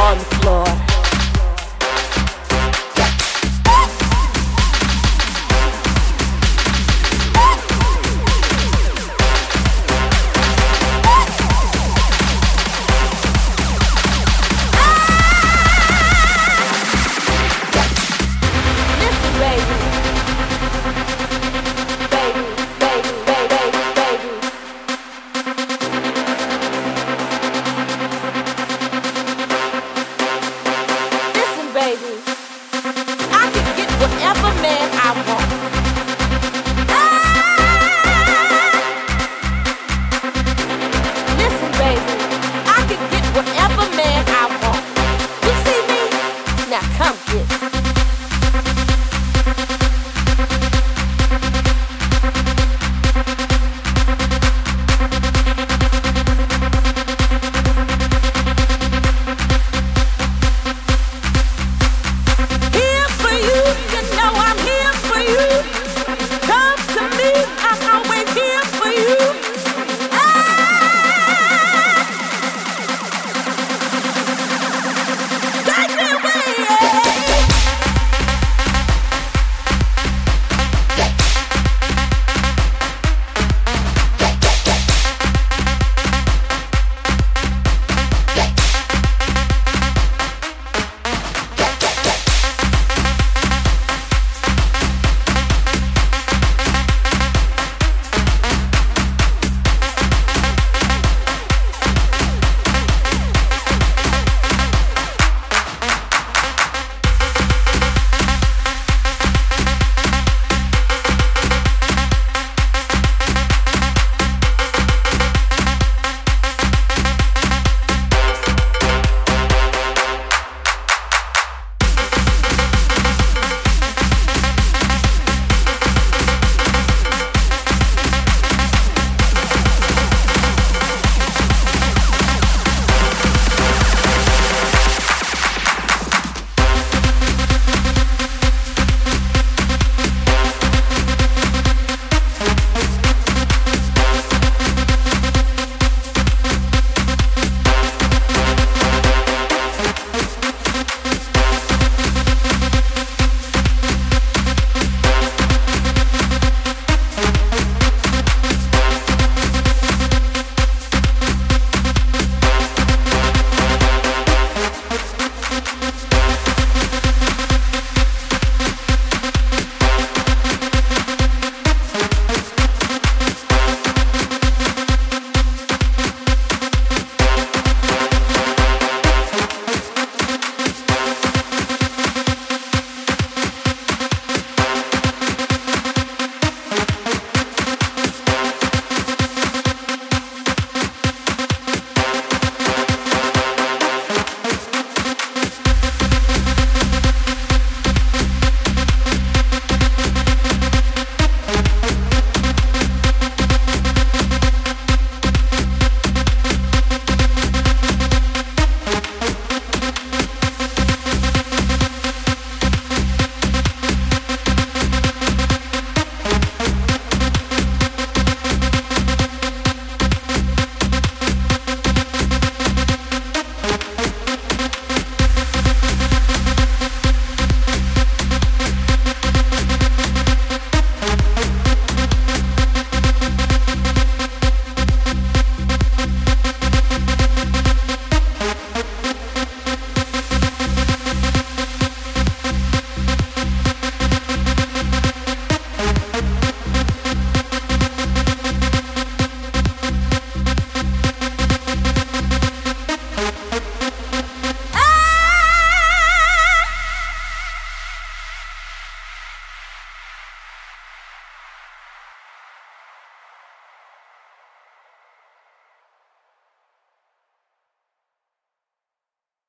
On the floor.